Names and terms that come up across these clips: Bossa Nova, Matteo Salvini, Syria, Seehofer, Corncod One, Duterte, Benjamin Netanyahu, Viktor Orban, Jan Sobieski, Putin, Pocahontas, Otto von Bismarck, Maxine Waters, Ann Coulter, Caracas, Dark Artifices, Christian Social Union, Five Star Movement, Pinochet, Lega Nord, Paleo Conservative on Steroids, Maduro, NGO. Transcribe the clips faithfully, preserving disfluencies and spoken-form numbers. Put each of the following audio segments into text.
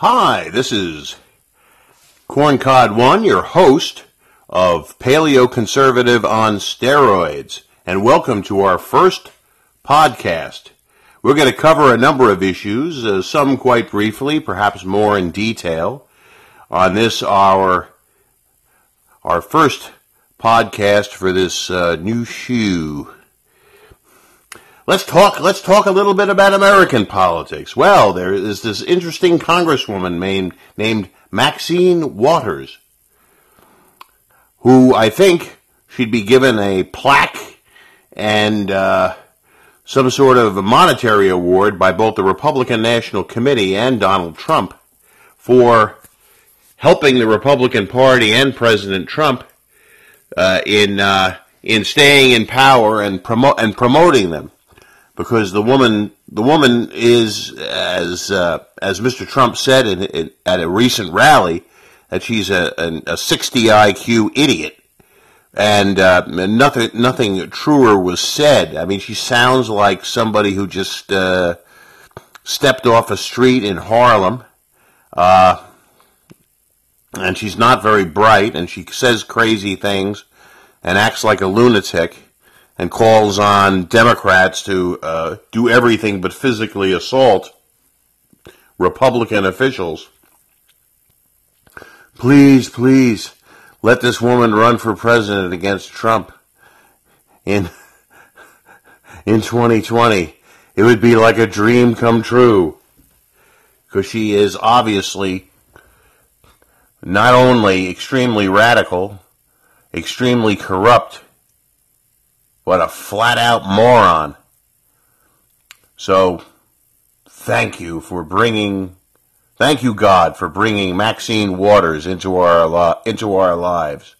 Hi, this is Corncod One, your host of Paleo Conservative on Steroids, and welcome to our first podcast. We're going to cover a number of issues, uh, some quite briefly, perhaps more in detail, on this our our first podcast for this uh, new shoe. Let's talk. Let's talk a little bit about American politics. Well, there is this interesting congresswoman named named Maxine Waters, who I think should be given a plaque and uh, some sort of a monetary award by both the Republican National Committee and Donald Trump for helping the Republican Party and President Trump uh, in uh, in staying in power and promo- and promoting them. Because the woman, the woman is, as uh, as Mister Trump said in, in, at a recent rally, that she's a, a, a sixty I Q idiot, and uh, nothing nothing truer was said. I mean, she sounds like somebody who just uh, stepped off a street in Harlem, uh, and she's not very bright, and she says crazy things, and acts like a lunatic. And calls on Democrats to uh, do everything but physically assault Republican officials. Please, please, let this woman run for president against Trump in in twenty twenty. It would be like a dream come true. Because she is obviously not only extremely radical, extremely corrupt, what a flat-out moron. So, thank you for bringing, thank you, God, for bringing Maxine Waters into our into our lives.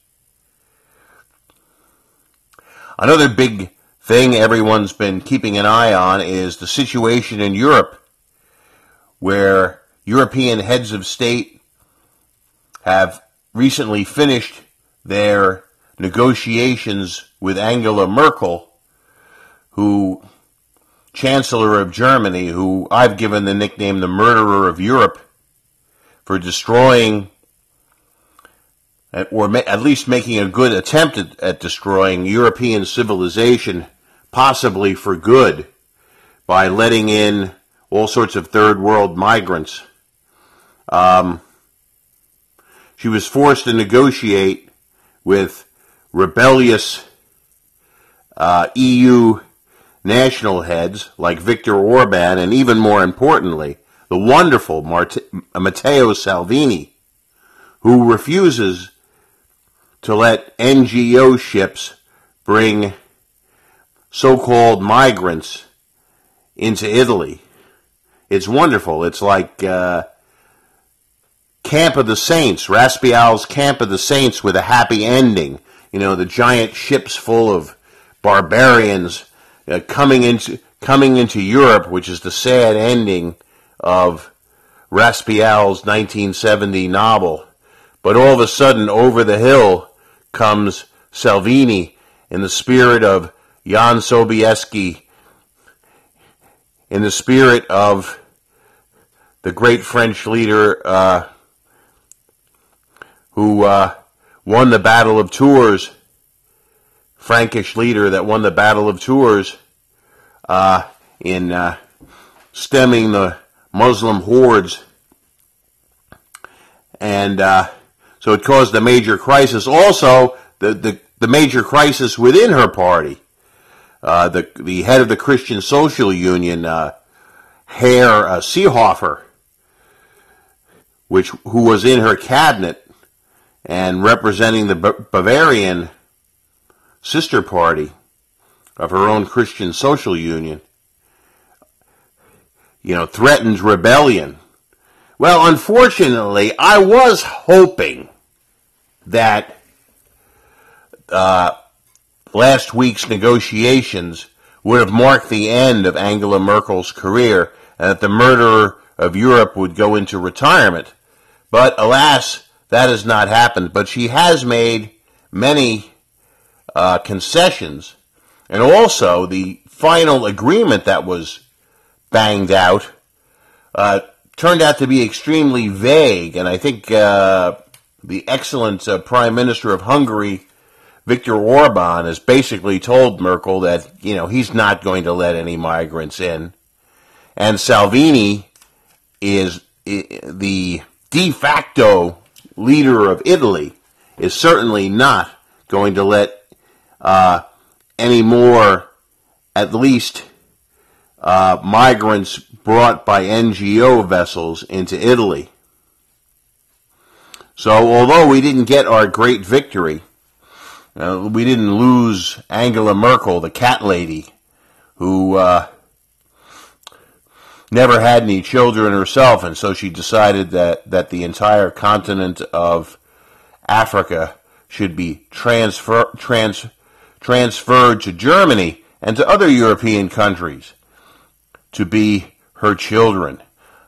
Another big thing everyone's been keeping an eye on is the situation in Europe, where European heads of state have recently finished their negotiations with Angela Merkel, who, Chancellor of Germany, who I've given the nickname the murderer of Europe for destroying, or at least making a good attempt at, at destroying European civilization, possibly for good, by letting in all sorts of third world migrants. Um, she was forced to negotiate with rebellious uh, E U national heads like Viktor Orban, and even more importantly, the wonderful Marte- Matteo Salvini, who refuses to let N G O ships bring so-called migrants into Italy. It's wonderful. It's like uh, Camp of the Saints, Raspial's Camp of the Saints with a happy ending. You know, the giant ships full of barbarians uh, coming into coming into Europe, which is the sad ending of Raspial's nineteen seventy novel. But all of a sudden, over the hill comes Salvini in the spirit of Jan Sobieski, in the spirit of the great French leader uh, who... Uh, won the Battle of Tours, Frankish leader that won the Battle of Tours uh, in uh, stemming the Muslim hordes. And uh, so it caused a major crisis. Also, the, the, the major crisis within her party. Uh, the, the head of the Christian Social Union, uh, Herr uh, Seehofer, which, who was in her cabinet, and representing the B- Bavarian sister party of her own Christian Social Union, you know, threatens rebellion. Well, unfortunately, I was hoping that uh, last week's negotiations would have marked the end of Angela Merkel's career, and that the murderer of Europe would go into retirement. But alas, that has not happened, but she has made many uh, concessions, and also the final agreement that was banged out uh, turned out to be extremely vague. And I think uh, the excellent uh, Prime Minister of Hungary, Viktor Orban, has basically told Merkel that, you know, he's not going to let any migrants in. And Salvini is the de facto leader of Italy, is certainly not going to let uh, any more, at least, uh, migrants brought by N G O vessels into Italy. So, although we didn't get our great victory, uh, we didn't lose Angela Merkel, the cat lady, who uh, never had any children herself, and so she decided that, that the entire continent of Africa should be transfer, trans, transferred to Germany and to other European countries to be her children.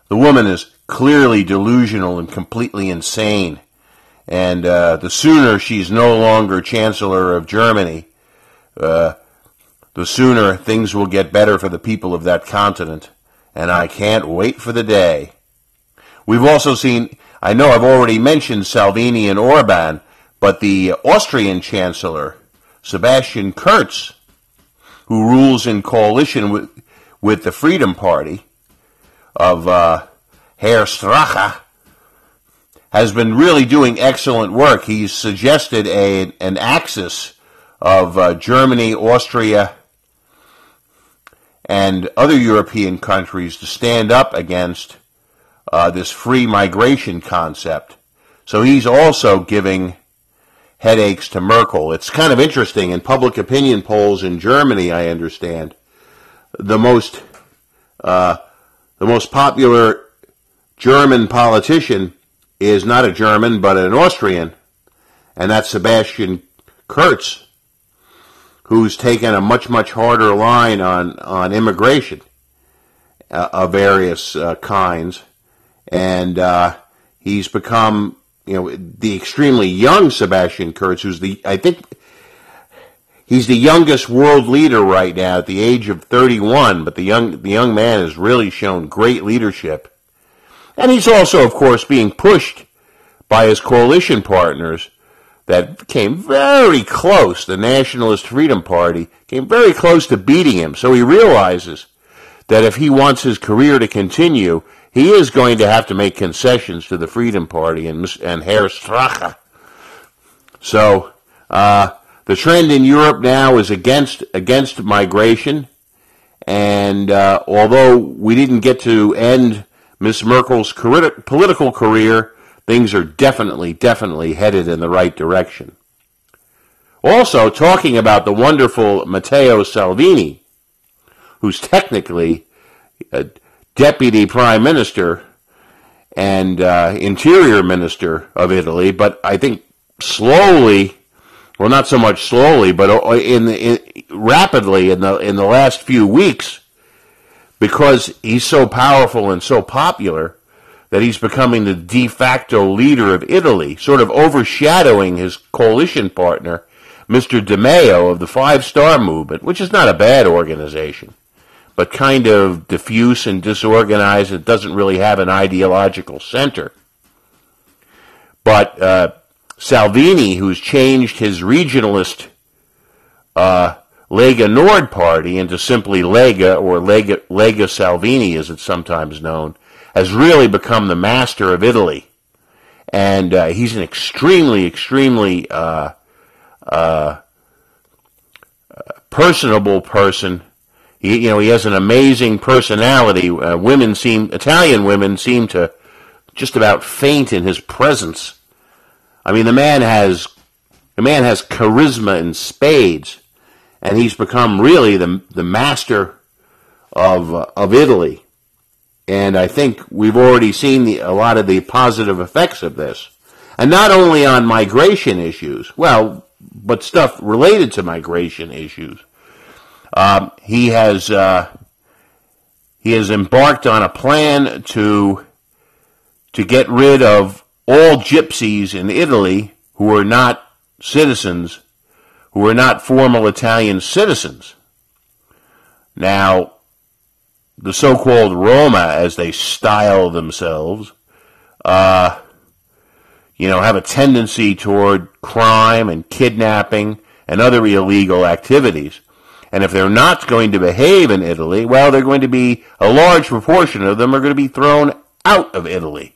The woman is clearly delusional and completely insane. And uh, the sooner she's no longer Chancellor of Germany, uh, the sooner things will get better for the people of that continent. And I can't wait for the day. We've also seen, I know I've already mentioned Salvini and Orban, but the Austrian Chancellor, Sebastian Kurz, who rules in coalition with, with the Freedom Party of uh, Herr Strache, has been really doing excellent work. He's suggested a, an axis of uh, Germany, Austria, and other European countries to stand up against uh, this free migration concept. So he's also giving headaches to Merkel. It's kind of interesting. In public opinion polls in Germany, I understand, the most uh, the most popular German politician is not a German, but an Austrian, and that's Sebastian Kurz, who's taken a much, much harder line on, on immigration uh, of various uh, kinds. And uh, he's become, you know, the extremely young Sebastian Kurz, who's the, I think, he's the youngest world leader right now at the age of thirty-one, but the young, the young man has really shown great leadership. And he's also, of course, being pushed by his coalition partners that came very close, the Nationalist Freedom Party, came very close to beating him. So he realizes that if he wants his career to continue, he is going to have to make concessions to the Freedom Party and, and Herr Strache. So uh, the trend in Europe now is against, against migration. And uh, although we didn't get to end Miss Merkel's career, political career, things are definitely, definitely headed in the right direction. Also, talking about the wonderful Matteo Salvini, who's technically a deputy prime minister and uh, interior minister of Italy, but I think slowly, well, not so much slowly, but in, the, in rapidly in the in the last few weeks, because he's so powerful and so popular, that he's becoming the de facto leader of Italy, sort of overshadowing his coalition partner, Mister Di Maio of the Five Star Movement, which is not a bad organization, but kind of diffuse and disorganized. It doesn't really have an ideological center. But uh, Salvini, who's changed his regionalist uh, Lega Nord party into simply Lega, or Lega, Lega Salvini as it's sometimes known, has really become the master of Italy, and uh, he's an extremely, extremely uh, uh, personable person. He, you know, he has an amazing personality. Uh, women seem, Italian women seem to just about faint in his presence. I mean, the man has, the man has charisma in spades, and he's become really the the master of uh, of Italy. And I think we've already seen the, a lot of the positive effects of this. And not only on migration issues, well, but stuff related to migration issues. Um, he has uh, he has embarked on a plan to, to get rid of all gypsies in Italy who are not citizens, who are not formal Italian citizens. Now, the so-called Roma, as they style themselves, uh, you know, have a tendency toward crime and kidnapping and other illegal activities. And if they're not going to behave in Italy, well, they're going to be, a large proportion of them are going to be thrown out of Italy.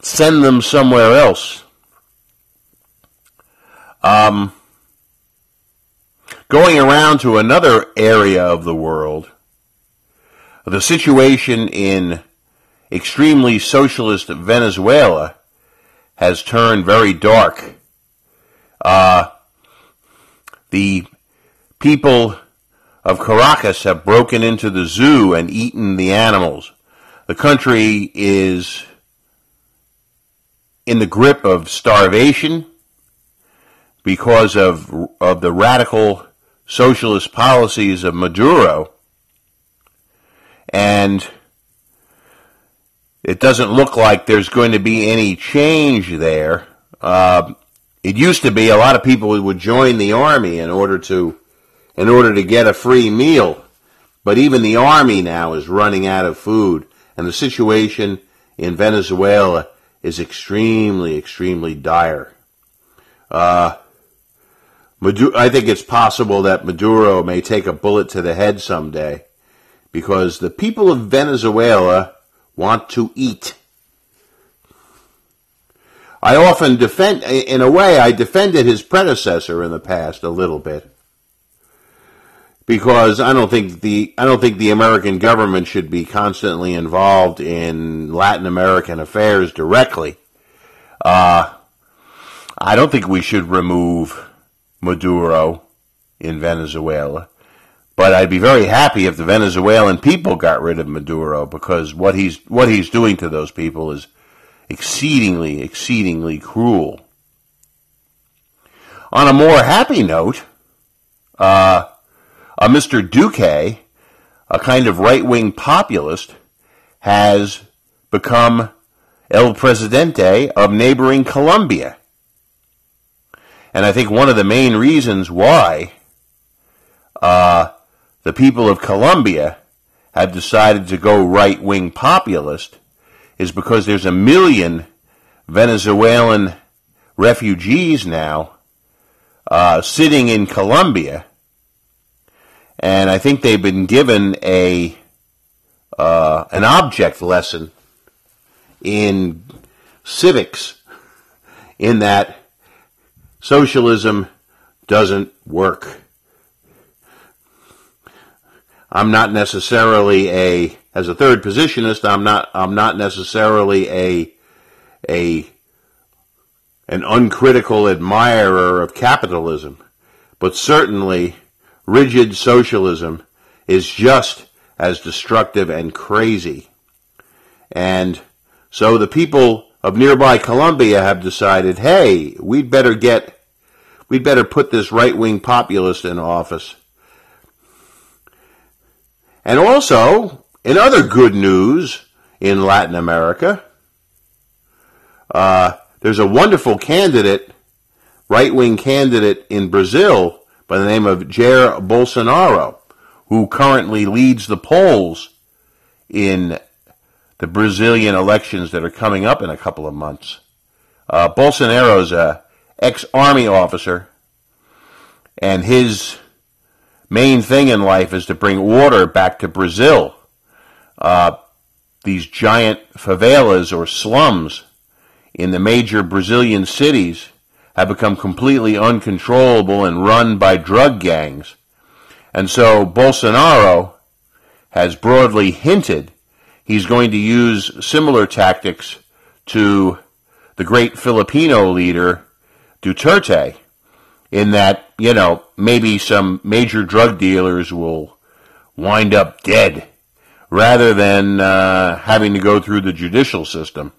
Send them somewhere else. Um, going around to another area of the world, the situation in extremely socialist Venezuela has turned very dark. Uh, the people of Caracas have broken into the zoo and eaten the animals. The country is in the grip of starvation because of, of the radical socialist policies of Maduro. And it doesn't look like there's going to be any change there. Uh, it used to be a lot of people would join the army in order to, in order to get a free meal. But even the army now is running out of food. And the situation in Venezuela is extremely, extremely dire. Uh, Maduro, I think it's possible that Maduro may take a bullet to the head someday, because the people of Venezuela want to eat. I often defend, in a way, I defended his predecessor in the past a little bit, because I don't think the I don't think the American government should be constantly involved in Latin American affairs directly. Uh, I don't think we should remove Maduro in Venezuela. But I'd be very happy if the Venezuelan people got rid of Maduro, because what he's what he's doing to those people is exceedingly, exceedingly cruel. On a more happy note, uh, a Mister Duque, a kind of right-wing populist, has become El Presidente of neighboring Colombia. And I think one of the main reasons why uh the people of Colombia have decided to go right-wing populist is because there's a million Venezuelan refugees now uh, sitting in Colombia. And I think they've been given a uh, an object lesson in civics, in that socialism doesn't work. I'm not necessarily a, as a third positionist, I'm not, I'm not necessarily a, a, an uncritical admirer of capitalism, but certainly rigid socialism is just as destructive and crazy. And so the people of nearby Colombia have decided, hey, we'd better get, we'd better put this right-wing populist in office. And also, in other good news in Latin America, uh, there's a wonderful candidate, right-wing candidate in Brazil by the name of Jair Bolsonaro, who currently leads the polls in the Brazilian elections that are coming up in a couple of months. Uh, Bolsonaro's a ex-army officer, and his main thing in life is to bring water back to Brazil. Uh, these giant favelas or slums in the major Brazilian cities have become completely uncontrollable and run by drug gangs. And so Bolsonaro has broadly hinted he's going to use similar tactics to the great Filipino leader Duterte, in that, you know, maybe some major drug dealers will wind up dead rather than uh, having to go through the judicial system.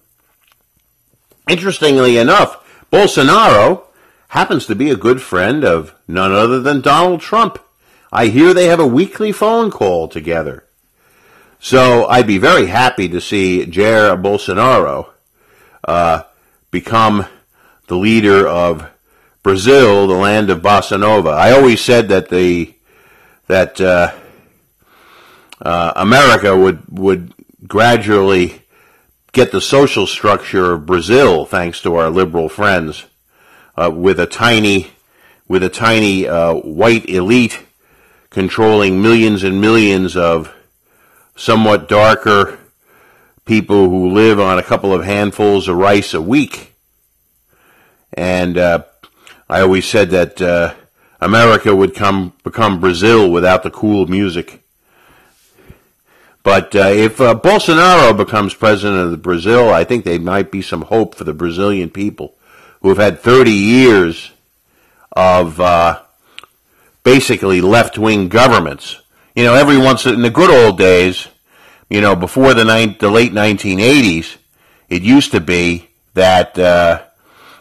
Interestingly enough, Bolsonaro happens to be a good friend of none other than Donald Trump. I hear they have a weekly phone call together. So I'd be very happy to see Jair Bolsonaro uh, become the leader of Brazil, the land of Bossa Nova. I always said that the that uh, uh, America would would gradually get the social structure of Brazil, thanks to our liberal friends, uh, with a tiny with a tiny uh, white elite controlling millions and millions of somewhat darker people who live on a couple of handfuls of rice a week. And uh, I always said that uh, America would come become Brazil without the cool music. But uh, if uh, Bolsonaro becomes president of the Brazil, I think there might be some hope for the Brazilian people who have had thirty years of uh, basically left-wing governments. You know, every once in the good old days, you know, before the, ni- the late nineteen eighties, it used to be that uh,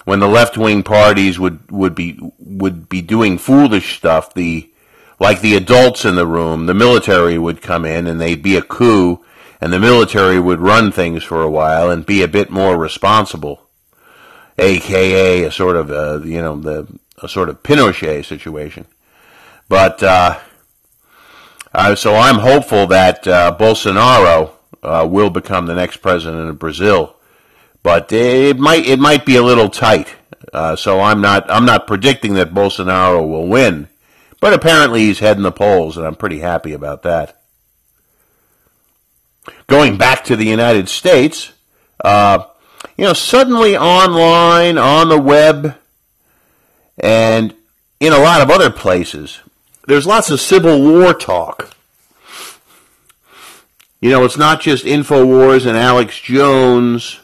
when the left-wing parties would, would be would be doing foolish stuff, the like the adults in the room, the military would come in and they'd be a coup, and the military would run things for a while and be a bit more responsible, a k a a sort of a, you know the a sort of Pinochet situation. But uh, uh, so I'm hopeful that uh, Bolsonaro uh, will become the next president of Brazil, but it might it might be a little tight. Uh, so I'm not I'm not predicting that Bolsonaro will win. But apparently he's heading the polls, and I'm pretty happy about that. Going back to the United States, uh, you know, suddenly online, on the web, and in a lot of other places, there's lots of Civil War talk. You know, it's not just InfoWars and Alex Jones,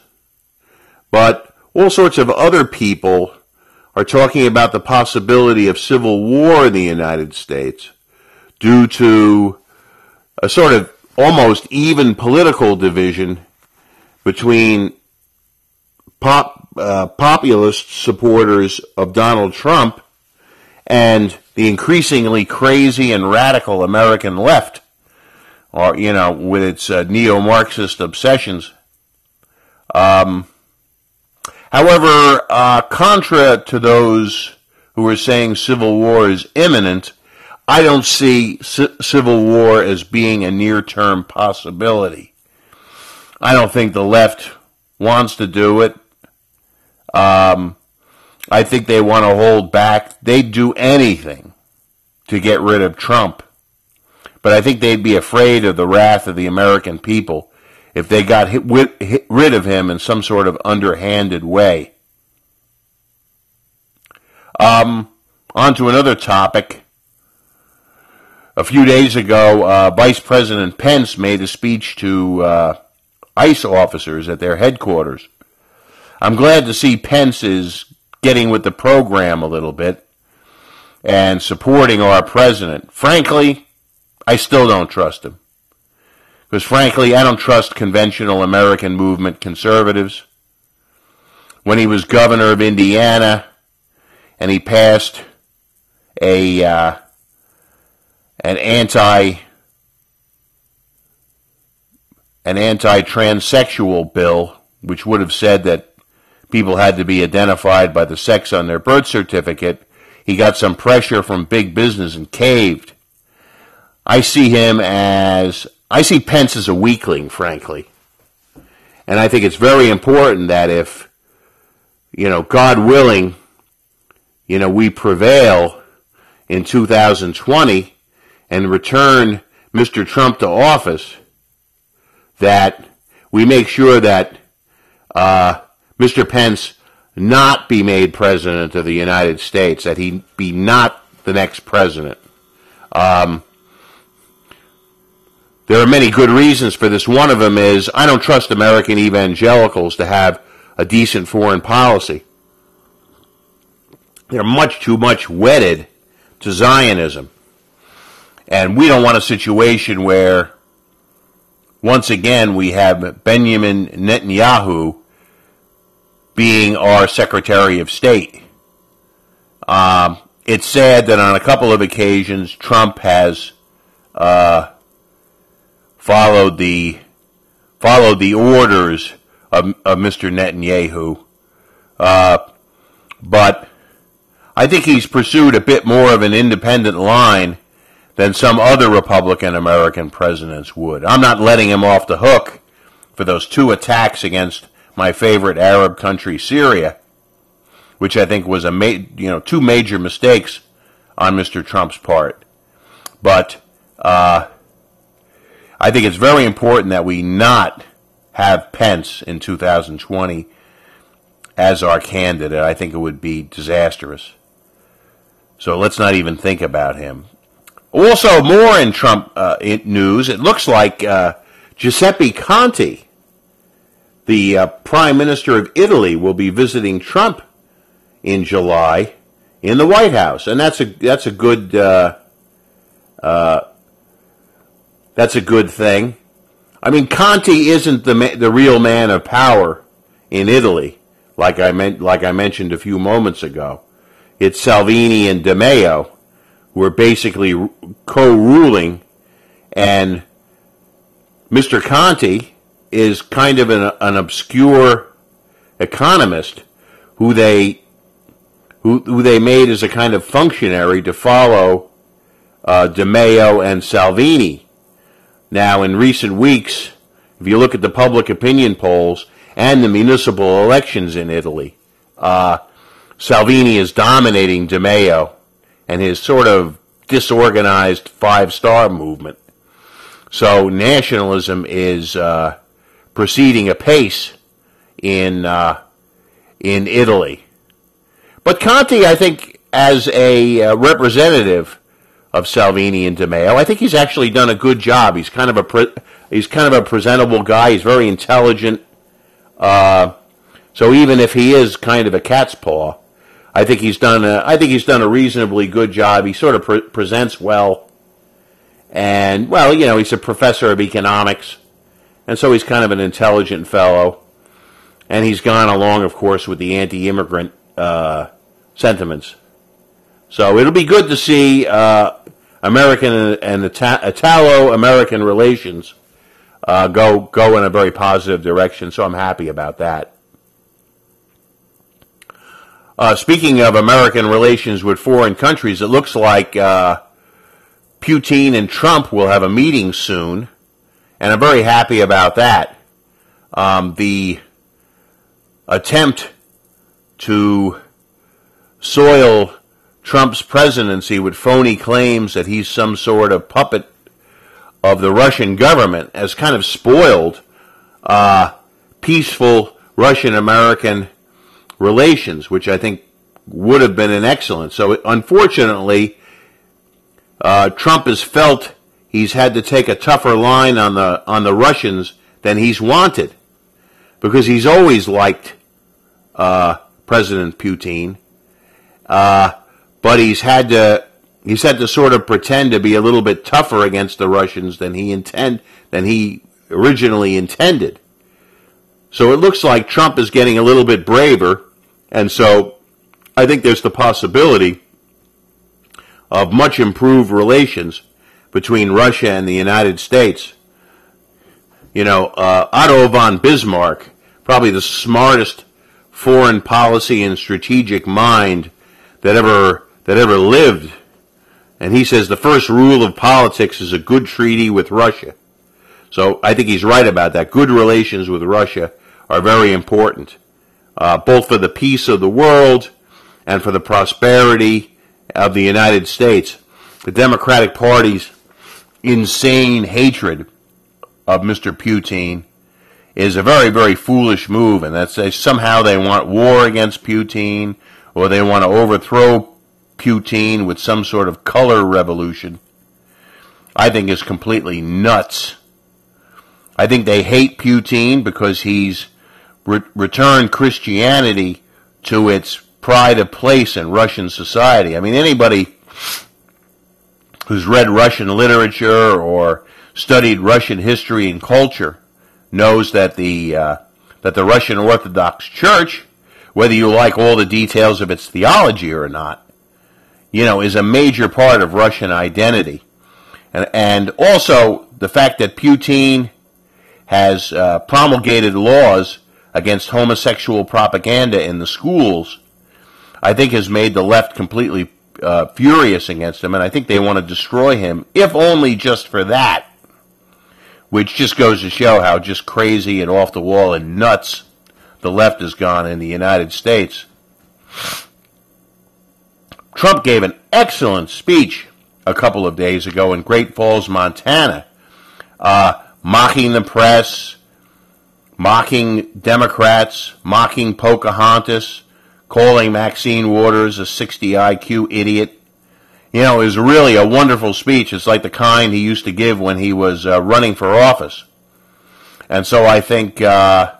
but all sorts of other people are talking about the possibility of civil war in the United States due to a sort of almost even political division between pop, uh, populist supporters of Donald Trump and the increasingly crazy and radical American left, or, you know, with its uh, neo-Marxist obsessions. Um... However, uh, contra to those who are saying civil war is imminent, I don't see c- civil war as being a near-term possibility. I don't think the left wants to do it. Um, I think they want to hold back. They'd do anything to get rid of Trump. But I think they'd be afraid of the wrath of the American people if they got hit, wit, hit, rid of him in some sort of underhanded way. Um, on to another topic. A few days ago, uh, Vice President Pence made a speech to uh, ICE officers at their headquarters. I'm glad to see Pence is getting with the program a little bit and supporting our president. Frankly, I still don't trust him. Because frankly, I don't trust conventional American movement conservatives. When he was governor of Indiana, and he passed a uh, an anti an anti-transsexual bill, which would have said that people had to be identified by the sex on their birth certificate, he got some pressure from big business and caved. I see him as I see Pence as a weakling, frankly. And I think it's very important that if, you know, God willing, you know, we prevail in two thousand twenty and return Mister Trump to office, that we make sure that uh, Mister Pence not be made president of the United States, that he be not the next president. Um... There are many good reasons for this. One of them is I don't trust American evangelicals to have a decent foreign policy. They're much too much wedded to Zionism. And we don't want a situation where, once again, we have Benjamin Netanyahu being our Secretary of State. Um, it's sad that on a couple of occasions, Trump has Uh, followed the followed the orders of, of Mister Netanyahu. Uh, but I think he's pursued a bit more of an independent line than some other Republican American presidents would. I'm not letting him off the hook for those two attacks against my favorite Arab country, Syria, which I think was a ma you know two major mistakes on Mister Trump's part. But uh, I think it's very important that we not have Pence in two thousand twenty as our candidate. I think it would be disastrous. So let's not even think about him. Also, more in Trump uh, news, it looks like uh, Giuseppe Conte, the uh, Prime Minister of Italy, will be visiting Trump in July in the White House, and that's a that's a good uh, uh, that's a good thing. I mean, Conte isn't the ma the real man of power in Italy, like I meant like I mentioned a few moments ago. It's Salvini and Di Maio who are basically co-ruling, and Mister Conte is kind of an, an obscure economist who they who, who they made as a kind of functionary to follow uh, Di Maio and Salvini. Now, in recent weeks, if you look at the public opinion polls and the municipal elections in Italy, uh, Salvini is dominating Di Maio and his sort of disorganized Five Star Movement. So nationalism is uh, proceeding apace in uh, in Italy. But Conte, I think, as a uh, representative of Salvini and Di Maio, I think he's actually done a good job. He's kind of a pre he's kind of a presentable guy. He's very intelligent. Uh, so even if he is kind of a cat's paw, I think he's done a I think he's done a reasonably good job. He sort of pre presents well. And, well, you know, he's a professor of economics, and so he's kind of an intelligent fellow. And he's gone along, of course, with the anti-immigrant uh, sentiments. So it'll be good to see uh, American and Ita Italo-American relations uh, go, go in a very positive direction, so I'm happy about that. Uh, speaking of American relations with foreign countries, it looks like Uh, Putin and Trump will have a meeting soon, and I'm very happy about that. Um, the attempt to soil Trump's presidency with phony claims that he's some sort of puppet of the Russian government has kind of spoiled uh, peaceful Russian-American relations, which I think would have been an excellent. So, it, unfortunately, Uh, Trump has felt he's had to take a tougher line on the on the Russians than he's wanted, because he's always liked uh, President Putin, uh, but he's had to he's had to sort of pretend to be a little bit tougher against the Russians than he intend than he originally intended. So it looks like Trump is getting a little bit braver, and so I think there's the possibility of much improved relations between Russia and the United States. You know, uh, Otto von Bismarck, probably the smartest foreign policy and strategic mind that ever that ever lived, and he says the first rule of politics is a good treaty with Russia. So I think he's right about that. Good relations with Russia are very important, uh, both for the peace of the world and for the prosperity of the United States. The Democratic Party's insane hatred of Mister Putin is a very, very foolish move, and that's uh, somehow they want war against Putin, or they want to overthrow Putin with some sort of color revolution. I think is completely nuts. I think they hate Putin because he's re returned Christianity to its pride of place in Russian society. I mean, anybody who's read Russian literature or studied Russian history and culture knows that the uh, that the Russian Orthodox Church, whether you like all the details of its theology or not, you know, is a major part of Russian identity, and and also the fact that Putin has uh, promulgated laws against homosexual propaganda in the schools, I think has made the left completely uh, furious against him, and I think they want to destroy him, if only just for that, which just goes to show how just crazy and off the wall and nuts the left has gone in the United States. Trump gave an excellent speech a couple of days ago in Great Falls, Montana, uh, mocking the press, mocking Democrats, mocking Pocahontas, calling Maxine Waters a sixty I Q idiot. You know, it was really a wonderful speech. It's like the kind he used to give when he was uh, running for office. And so I think, uh,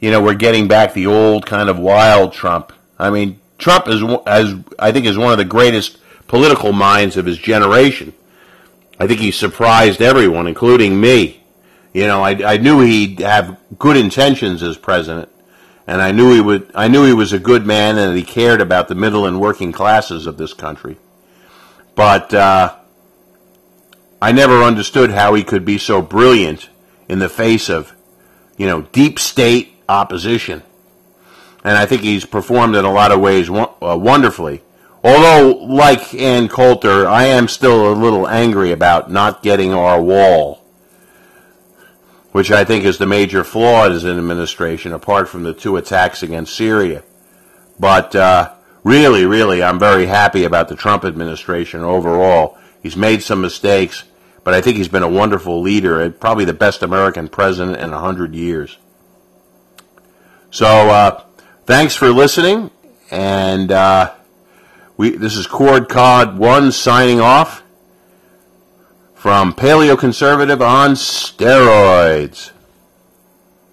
you know, we're getting back the old kind of wild Trump. I mean, Trump is, as I think, is one of the greatest political minds of his generation. I think he surprised everyone, including me. You know, I, I knew he'd have good intentions as president, and I knew he would. I knew he was a good man, and that he cared about the middle and working classes of this country. But uh, I never understood how he could be so brilliant in the face of, you know, deep state opposition. And I think he's performed in a lot of ways wonderfully. Although, like Ann Coulter, I am still a little angry about not getting our wall, which I think is the major flaw in his administration, apart from the two attacks against Syria. But uh, really, really, I'm very happy about the Trump administration overall. He's made some mistakes, but I think he's been a wonderful leader, and probably the best American president in a hundred years. So, uh, thanks for listening, and uh, we. This is Corncod One signing off from Paleo Conservative on Steroids.